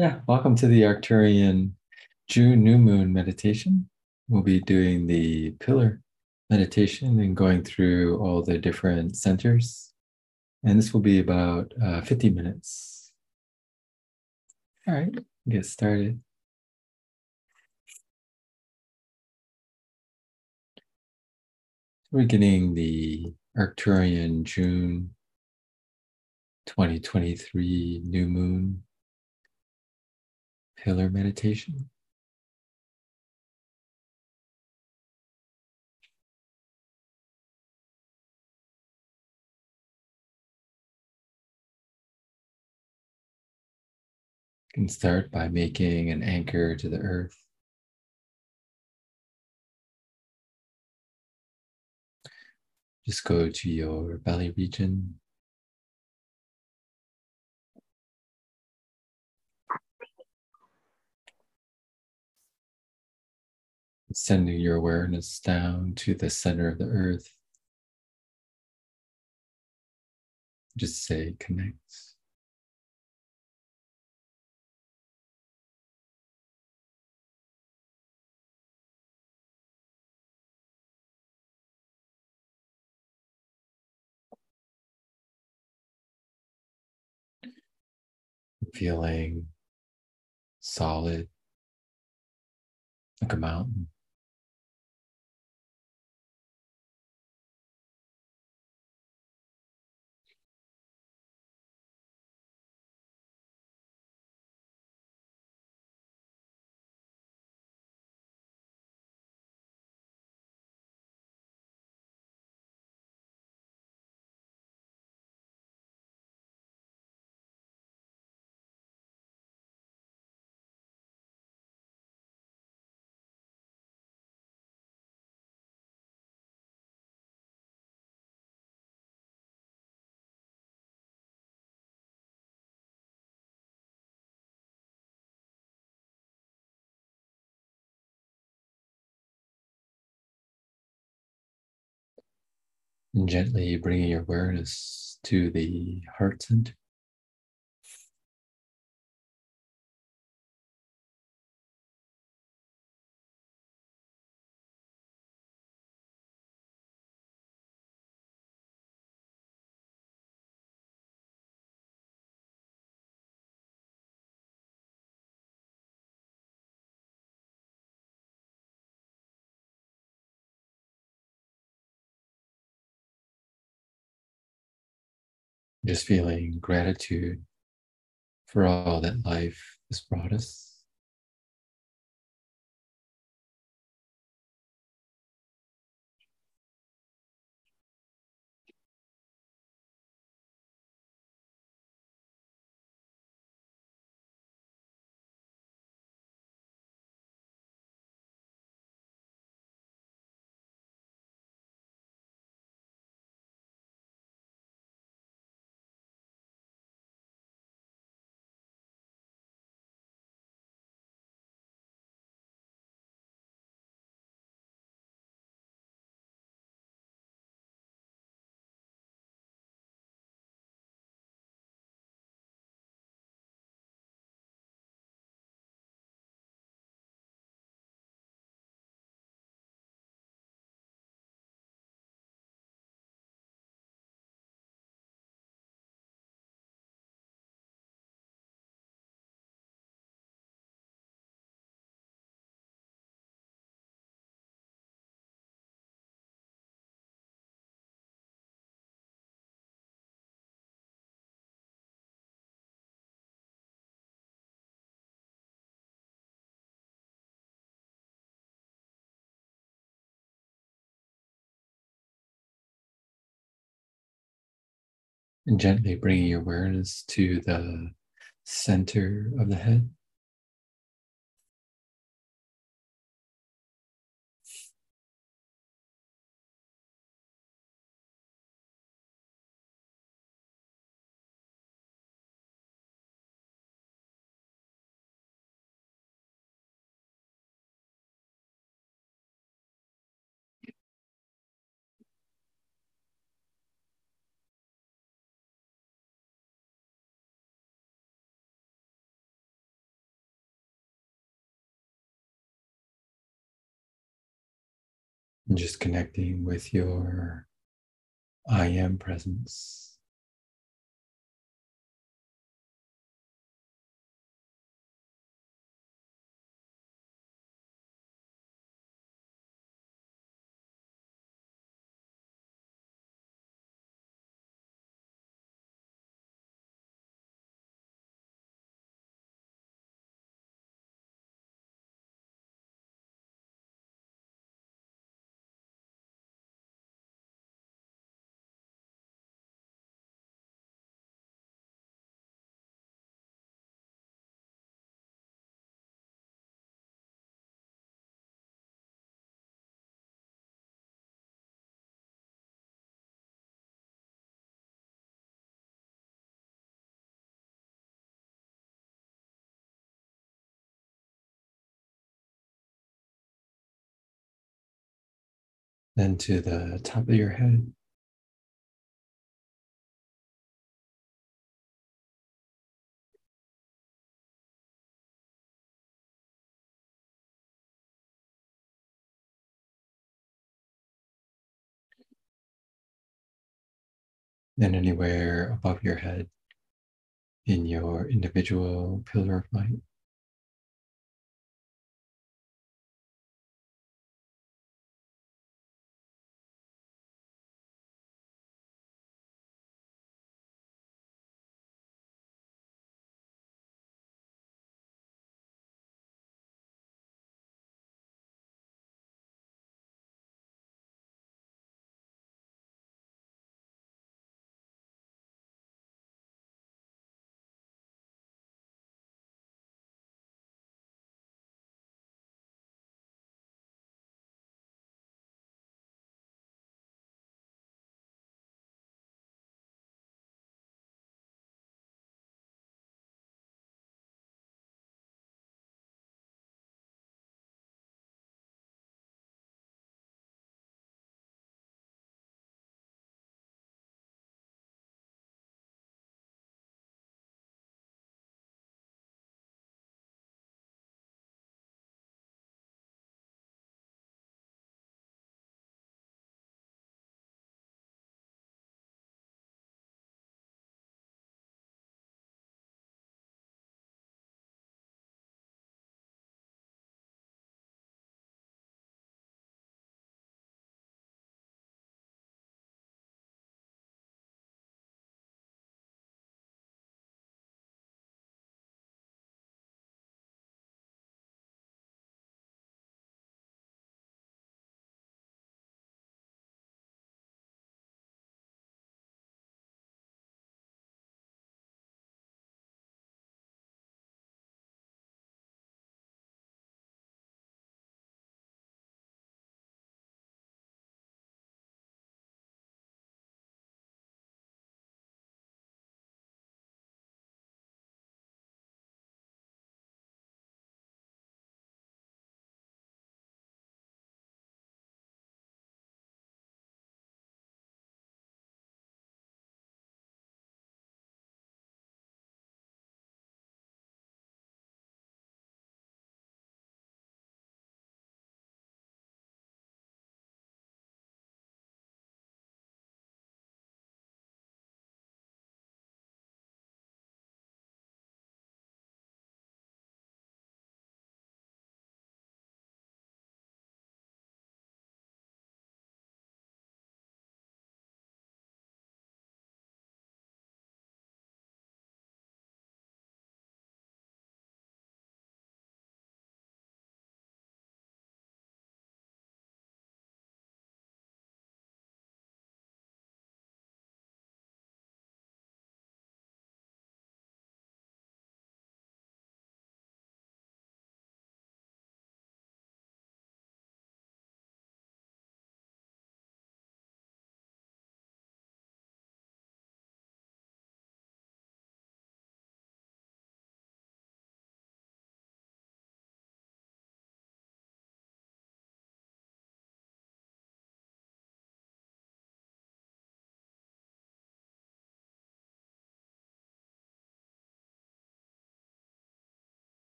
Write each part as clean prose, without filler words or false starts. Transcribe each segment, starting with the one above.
Yeah, welcome to the Arcturian June New Moon meditation. We'll be doing the pillar meditation and going through all the different centers. And this will be about 50 minutes. All right, get started. We're getting the Arcturian June 2023 New Moon Pillar Meditation. You can start by making an anchor to the earth. Just go to your belly region. Sending your awareness down to the center of the earth. Just say connect. Feeling solid like a mountain. And gently bringing your awareness to the heart center. Just feeling gratitude for all that life has brought us. And gently bringing your awareness to the center of the head. And just connecting with your I Am presence. Then to the top of your head. Then anywhere above your head in your individual pillar of light.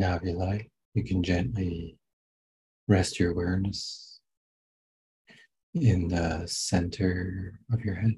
Now, if you like, you can gently rest your awareness in the center of your head.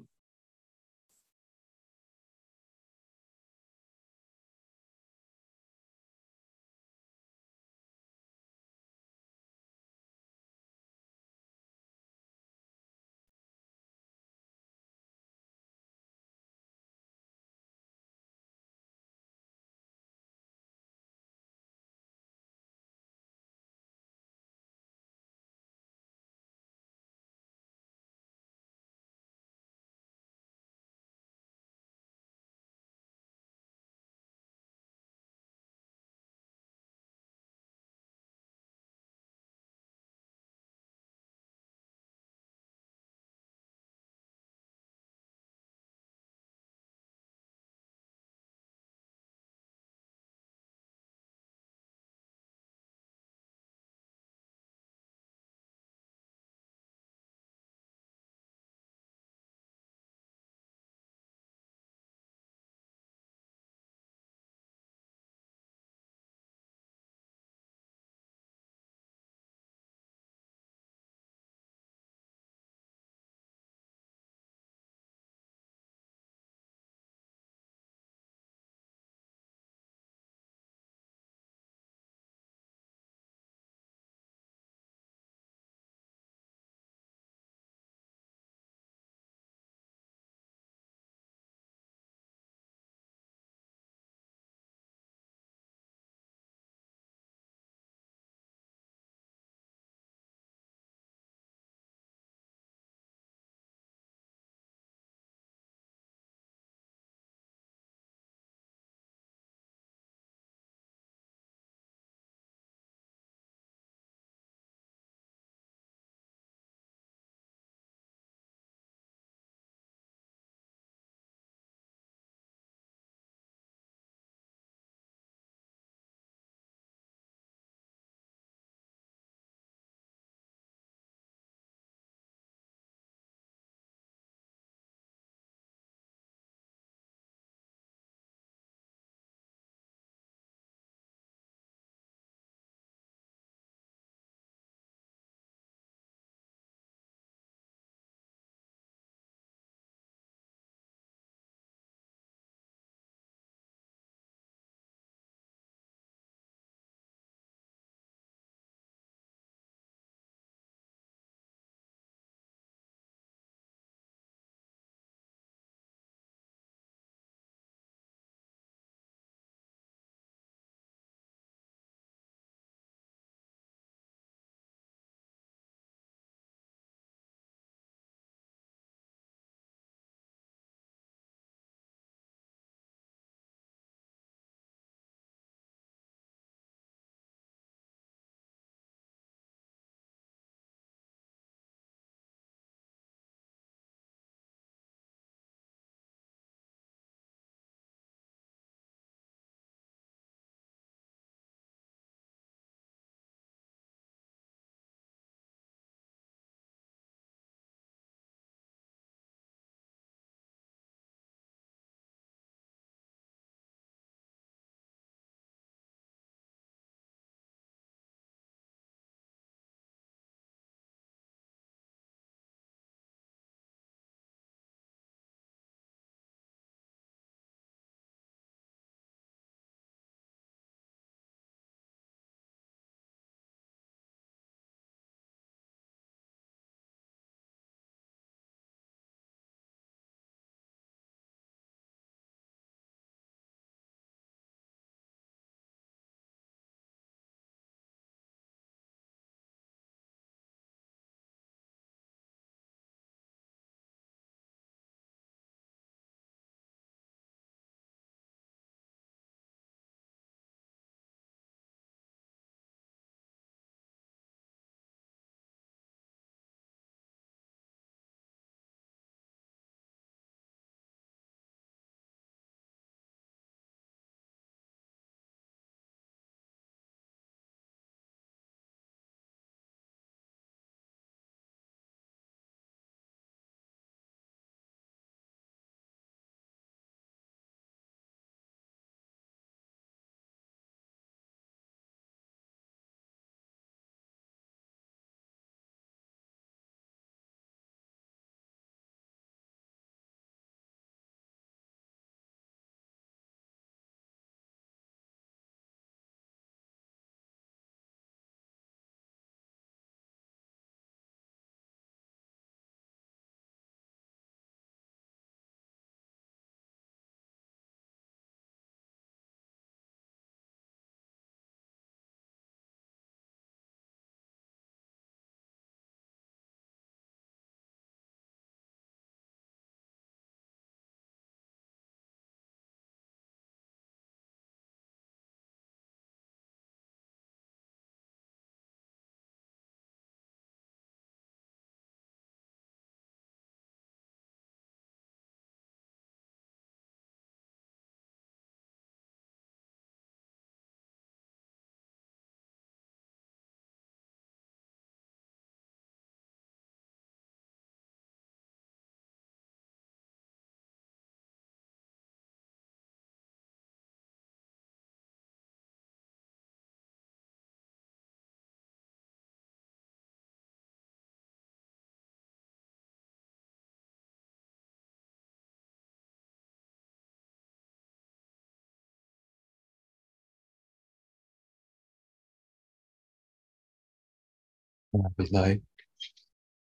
With light,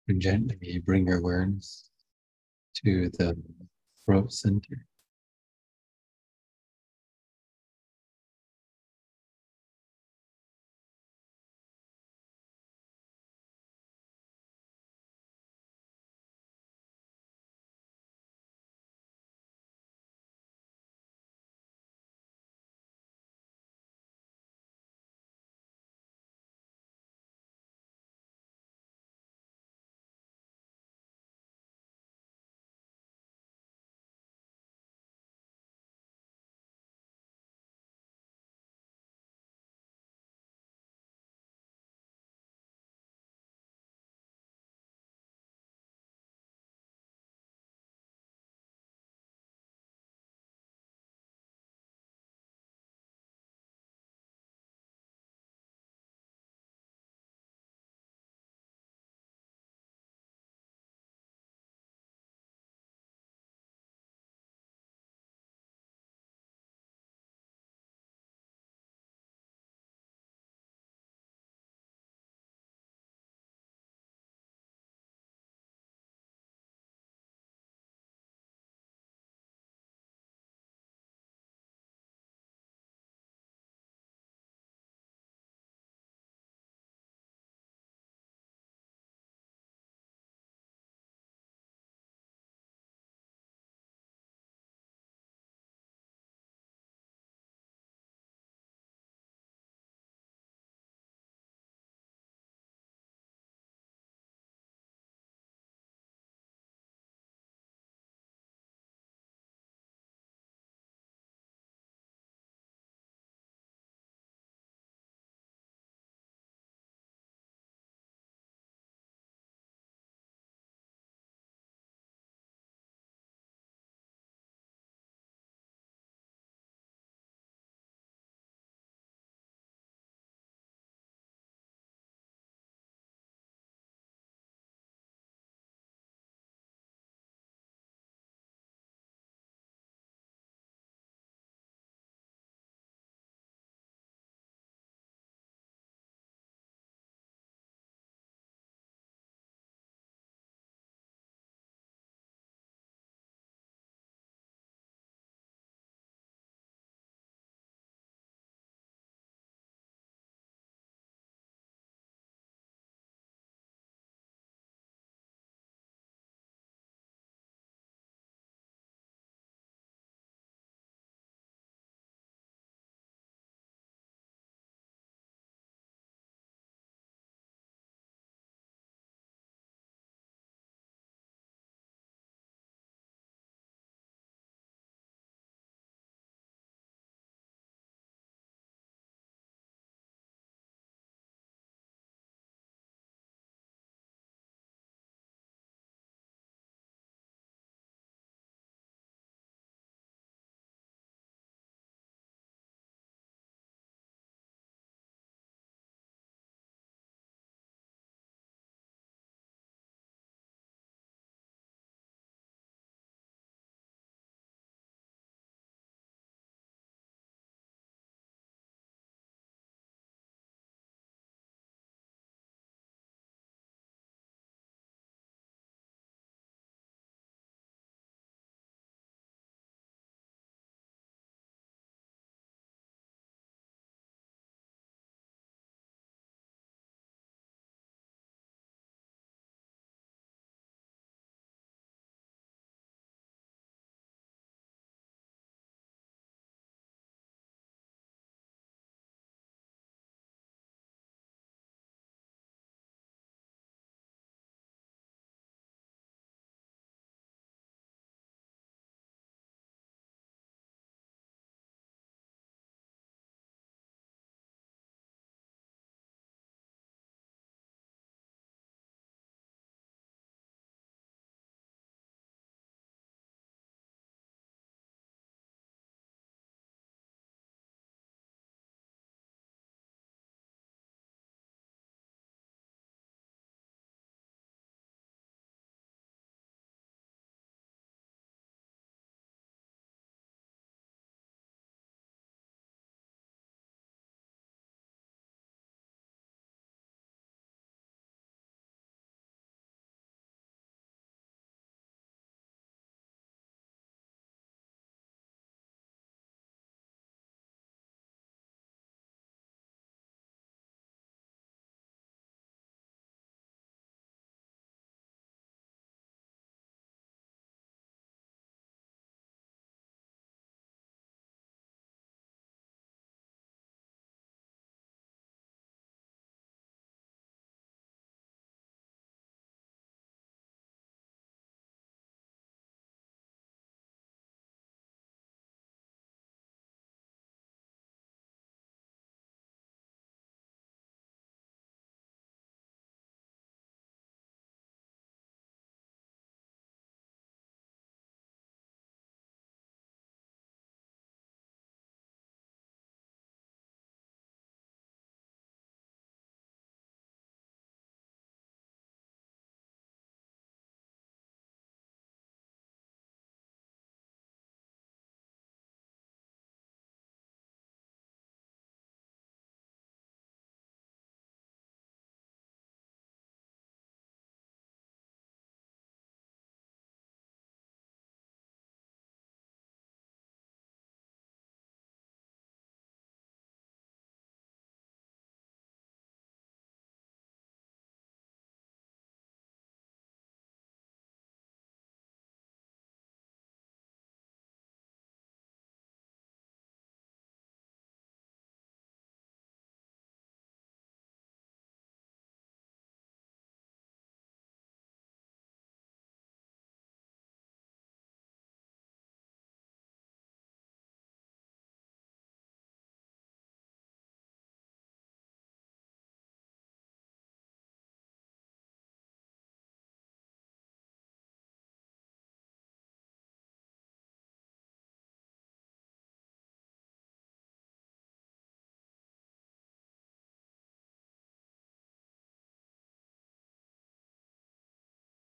and gently bring your awareness to the throat center.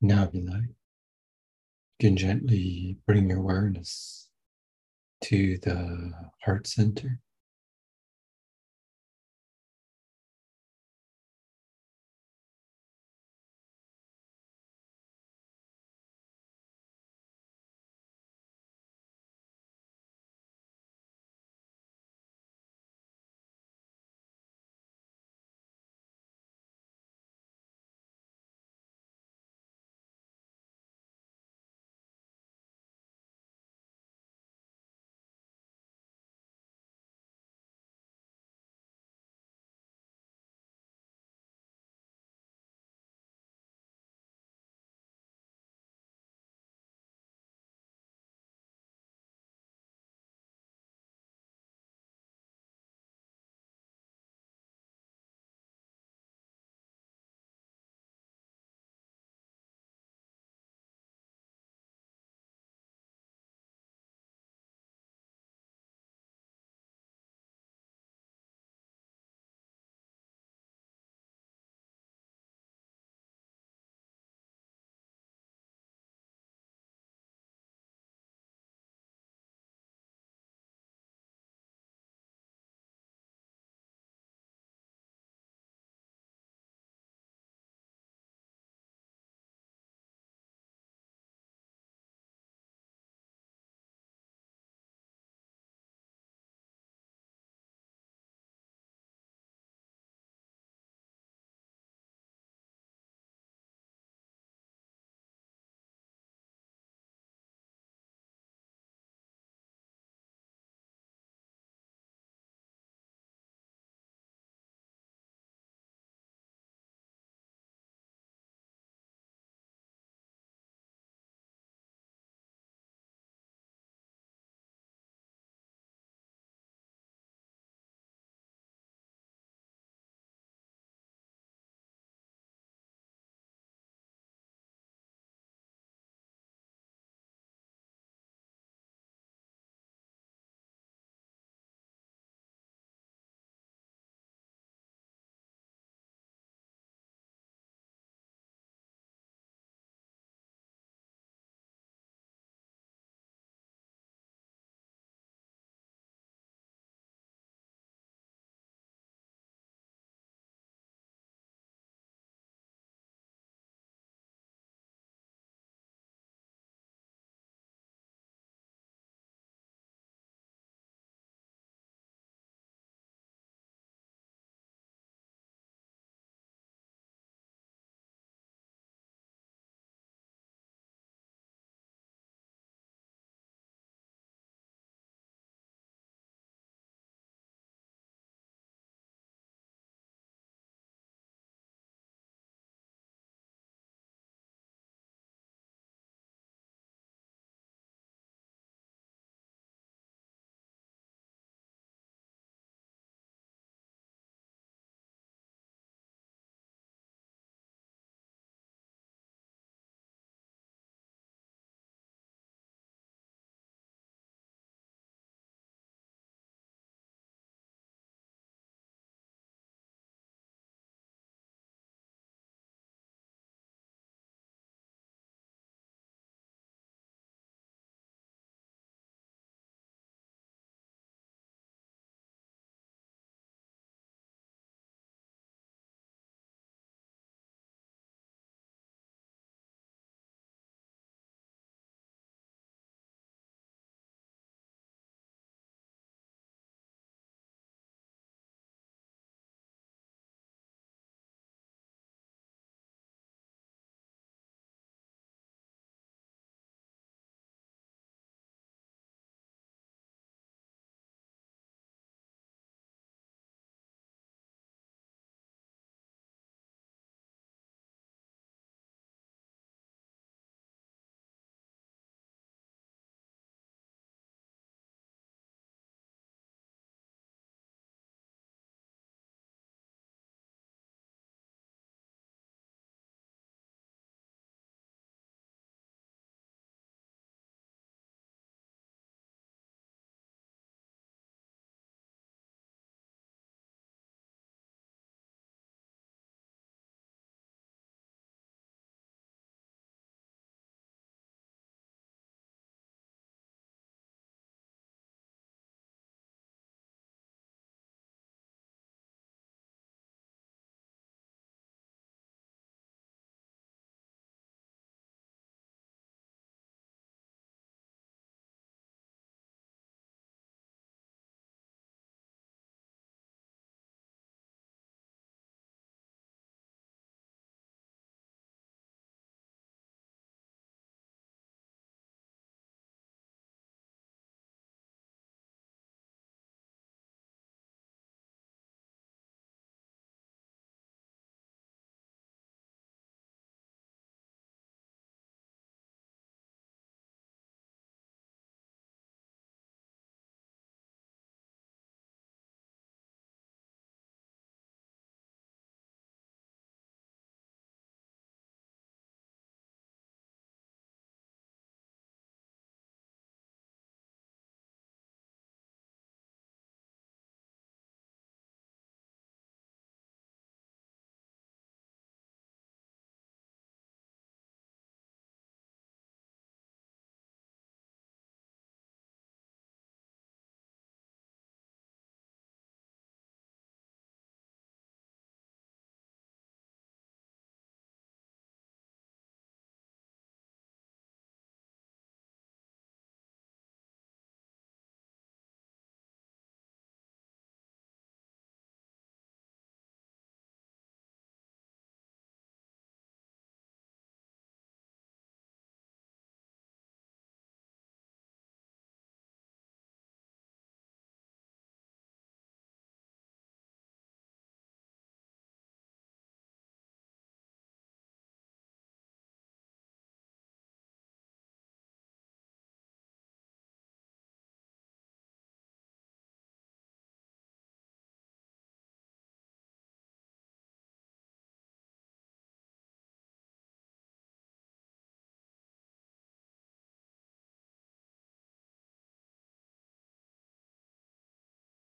nebulae. You can gently bring your awareness to the heart center.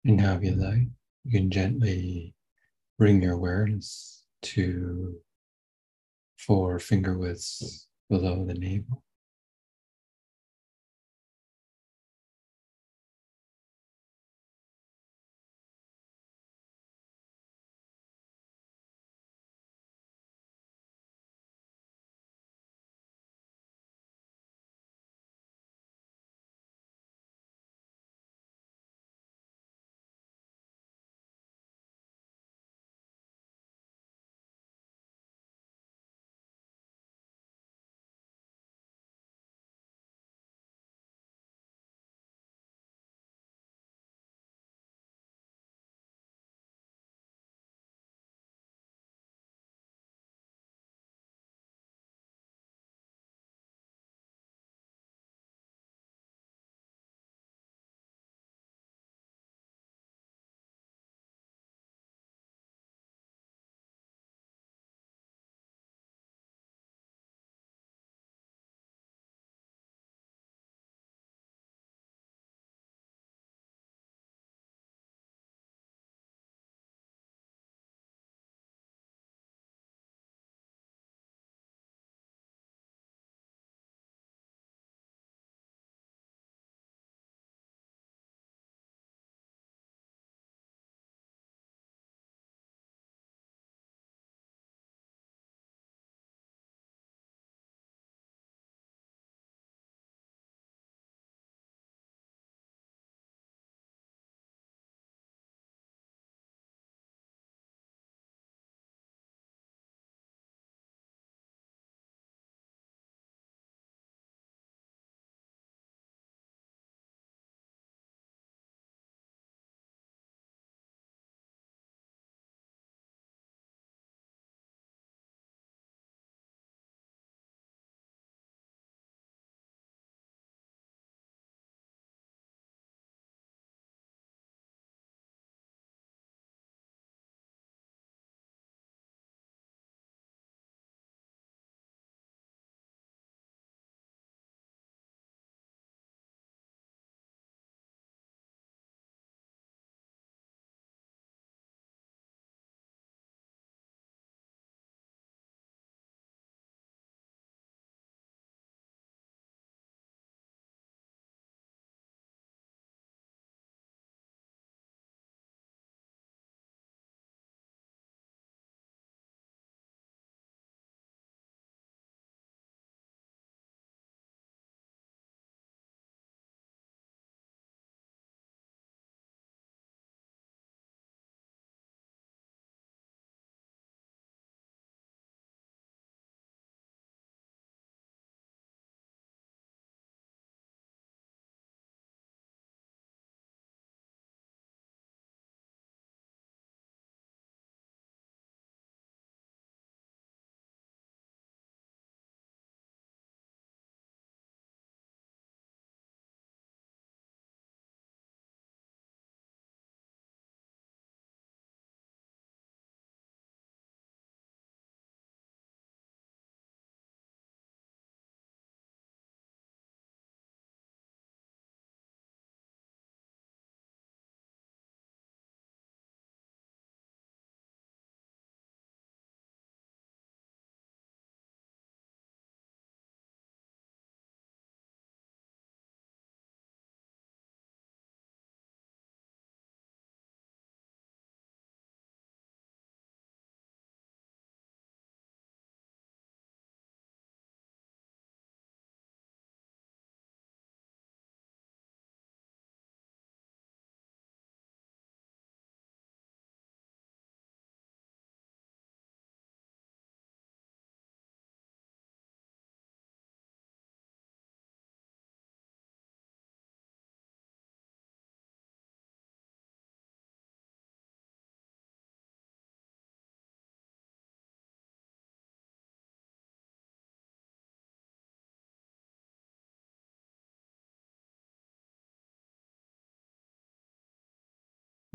And now, if you like, you can gently bring your awareness to 4 finger widths below the navel.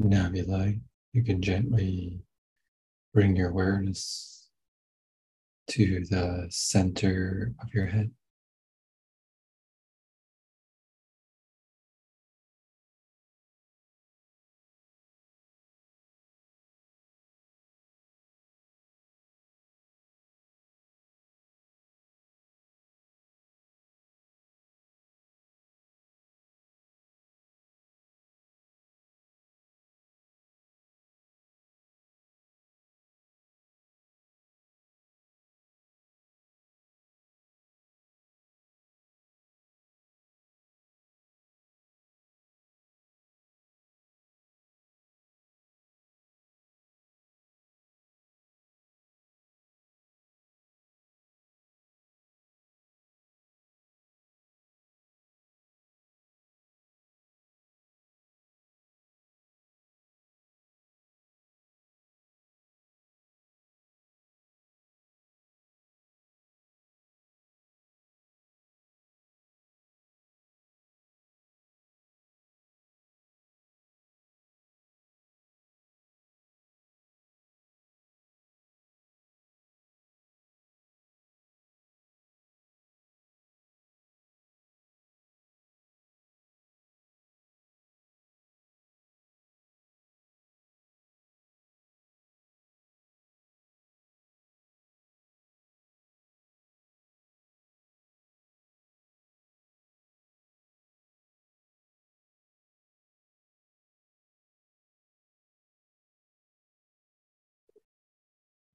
Now, if you like, you can gently bring your awareness to the center of your head.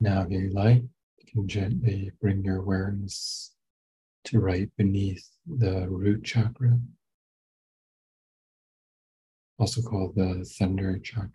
navigate light, you can gently bring your awareness to right beneath the root chakra, also called the thunder chakra.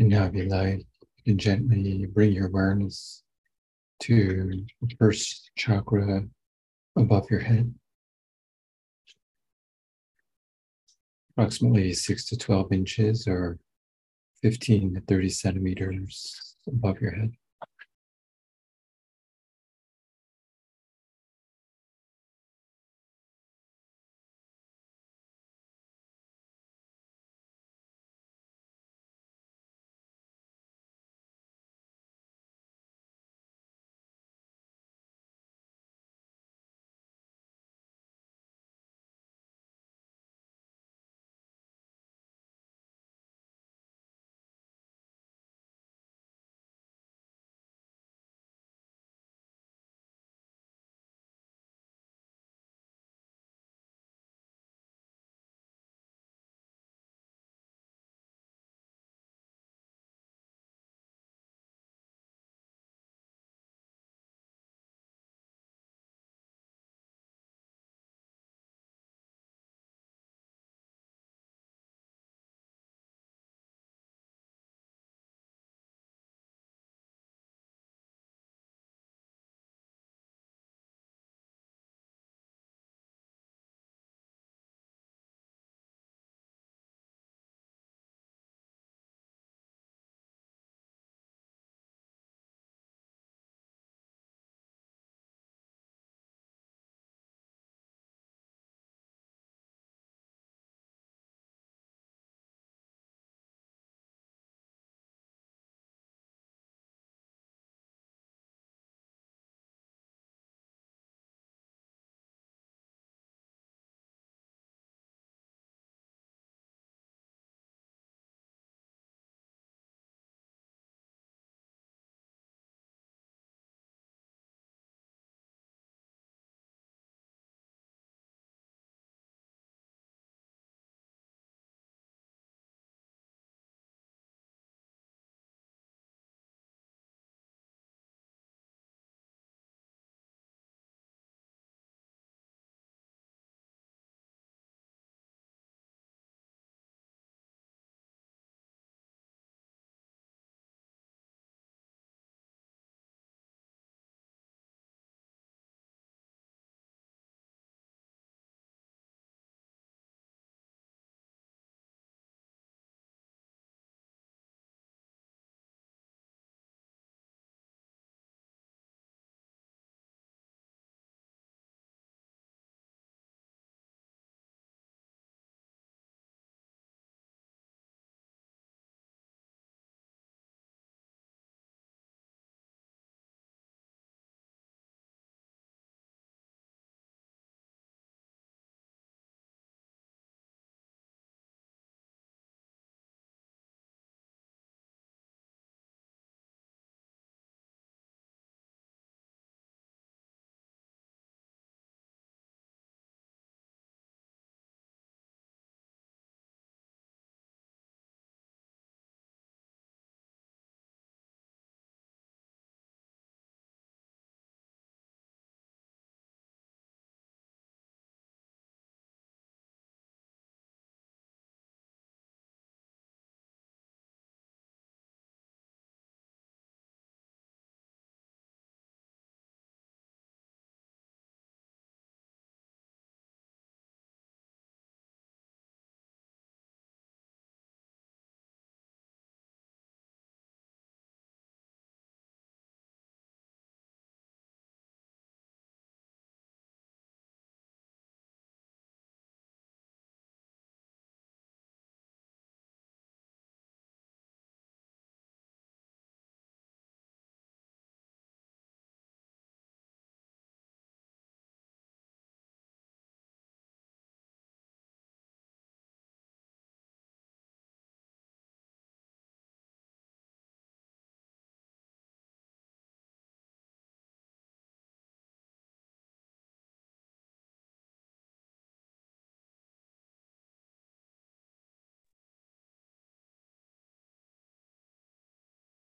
And now, if you like, you can gently bring your awareness to the first chakra above your head, approximately 6 to 12 inches or 15 to 30 centimeters above your head.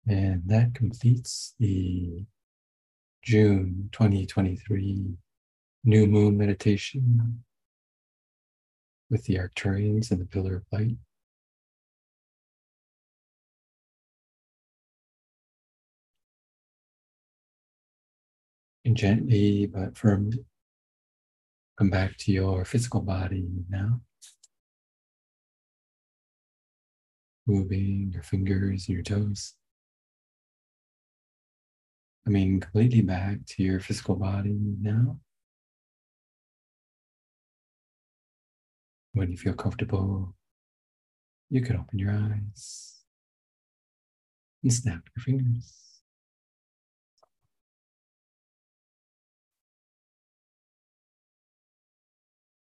And that completes the June 2023 New Moon Meditation with the Arcturians and the Pillar of Light. And gently but firmly come back to your physical body now. Moving your fingers and your toes. Coming completely back to your physical body now. When you feel comfortable, you can open your eyes and snap your fingers.